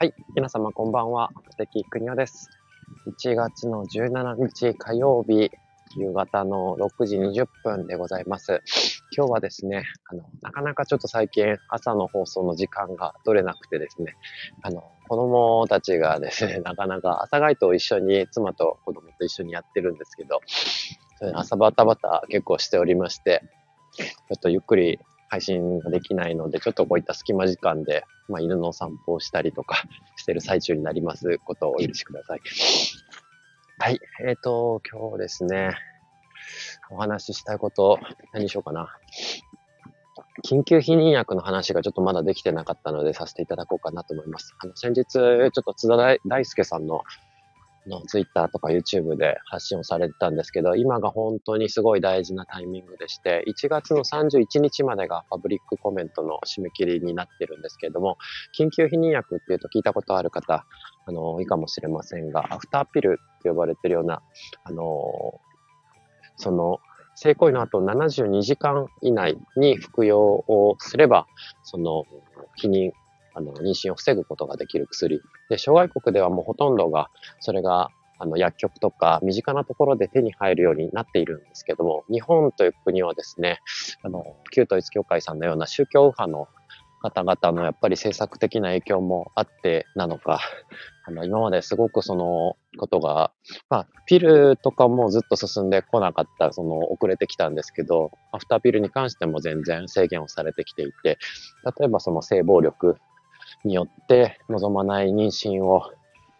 はい、皆様こんばんは、アポテキクニオです。1月の17日火曜日、夕方の6時20分でございます。今日はですね、なかなかちょっと最近朝の放送の時間が取れなくてですね、子供たちがですね、なかなか朝ガイトを一緒に、妻と子供と一緒にやってるんですけど、朝バタバタ結構しておりまして、ちょっとゆっくり配信ができないので、ちょっとこういった隙間時間で、犬の散歩をしたりとかしている最中になりますことをお許しください。はい。今日ですね、お話ししたいこと、何にしようかな。緊急避妊薬の話がちょっとまだできてなかったので、させていただこうかなと思います。先日、ちょっと津田大介さんのツイッターとか YouTube で発信をされてたんですけど、今が本当にすごい大事なタイミングでして、1月の31日までがパブリックコメントの締め切りになってるんですけれども、緊急避妊薬っていうと聞いたことある方、いいかもしれませんが、アフターピルって呼ばれてるような、性行為の後72時間以内に服用をすれば、妊娠を防ぐことができる薬で、諸外国ではもうほとんどがそれが薬局とか身近なところで手に入るようになっているんですけども、日本という国はですね、旧統一教会さんのような宗教右派の方々のやっぱり政策的な影響もあってなのか、今まですごくそのことが、ピルとかもずっと進んでこなかった、遅れてきたんですけど、アフターピルに関しても全然制限をされてきていて、例えば性暴力によって望まない妊娠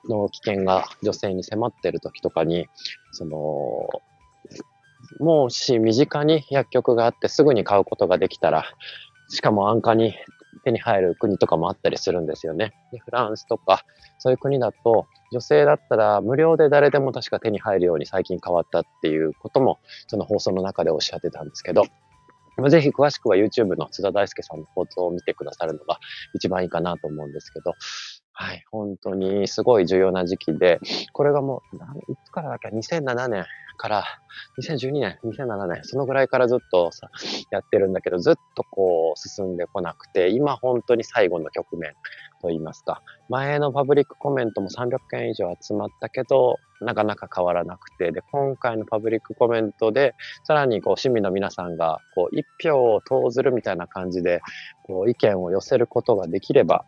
の危険が女性に迫っている時とかに、もし身近に薬局があってすぐに買うことができたら、しかも安価に手に入る国とかもあったりするんですよね。で、フランスとかそういう国だと、女性だったら無料で誰でも確か手に入るように最近変わったっていうことも、その放送の中でおっしゃってたんですけど、ぜひ詳しくは YouTube の津田大介さんの放送を見てくださるのが一番いいかなと思うんですけど、はい、本当にすごい重要な時期で、これがもう、いつからだっけ、2007年から、2012年、2007年、そのぐらいからずっとやってるんだけど、ずっとこう進んでこなくて、今本当に最後の局面と言いますか、前のパブリックコメントも300件以上集まったけど、なかなか変わらなくて、で、今回のパブリックコメントで、さらにこう、市民の皆さんが、こう、一票を投ずるみたいな感じで、こう、意見を寄せることができれば、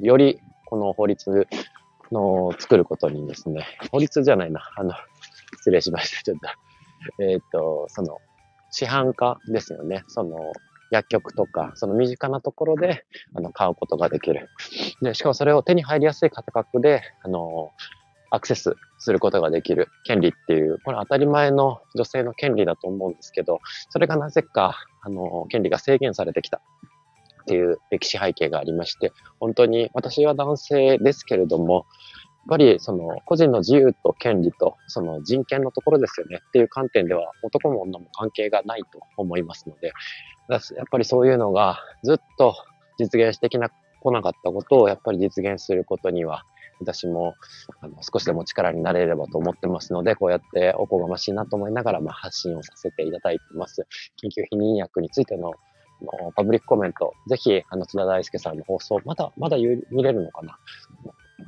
より、この法律の作ることにですね、法律じゃないな、失礼しました、ちょっと。市販化ですよね。薬局とか、身近なところで、買うことができる。で、しかもそれを手に入りやすい価格で、アクセスすることができる権利っていう、これ当たり前の女性の権利だと思うんですけど、それがなぜか、権利が制限されてきたっていう歴史背景がありまして、本当に私は男性ですけれども、やっぱり個人の自由と権利と人権のところですよねっていう観点では、男も女も関係がないと思いますので、やっぱりそういうのがずっと実現してこなかったことをやっぱり実現することには、私も少しでも力になれればと思ってますので、こうやっておこがましいなと思いながら発信をさせていただいてます。緊急避妊薬についてのパブリックコメント、ぜひ津田大介さんの放送、まだ見れるのかな、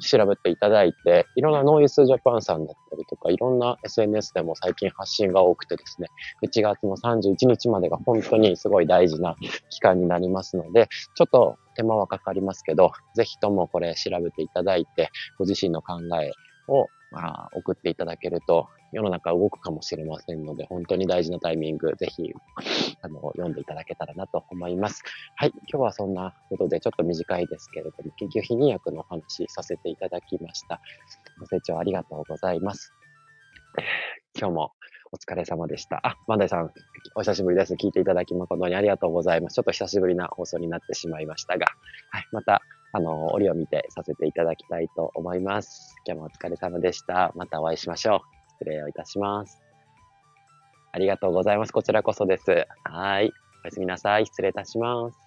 調べていただいて、いろんなノーイズジャパンさんだったりとか、いろんな SNS でも最近発信が多くてですね、1月の31日までが本当にすごい大事な期間になりますので、ちょっと手間はかかりますけど、ぜひともこれ調べていただいて、ご自身の考えを送っていただけると、世の中動くかもしれませんので、本当に大事なタイミング、ぜひ読んでいただけたらなと思います。はい、今日はそんなことでちょっと短いですけれども、緊急避妊薬のお話させていただきました。ご清聴ありがとうございます。今日もお疲れ様でした。万代さん、お久しぶりです。聞いていただき誠にありがとうございます。ちょっと久しぶりな放送になってしまいましたが、はい、また、折を見てさせていただきたいと思います。今日もお疲れ様でした。またお会いしましょう。失礼をいたします。ありがとうございます。こちらこそです。はい。おやすみなさい。失礼いたします。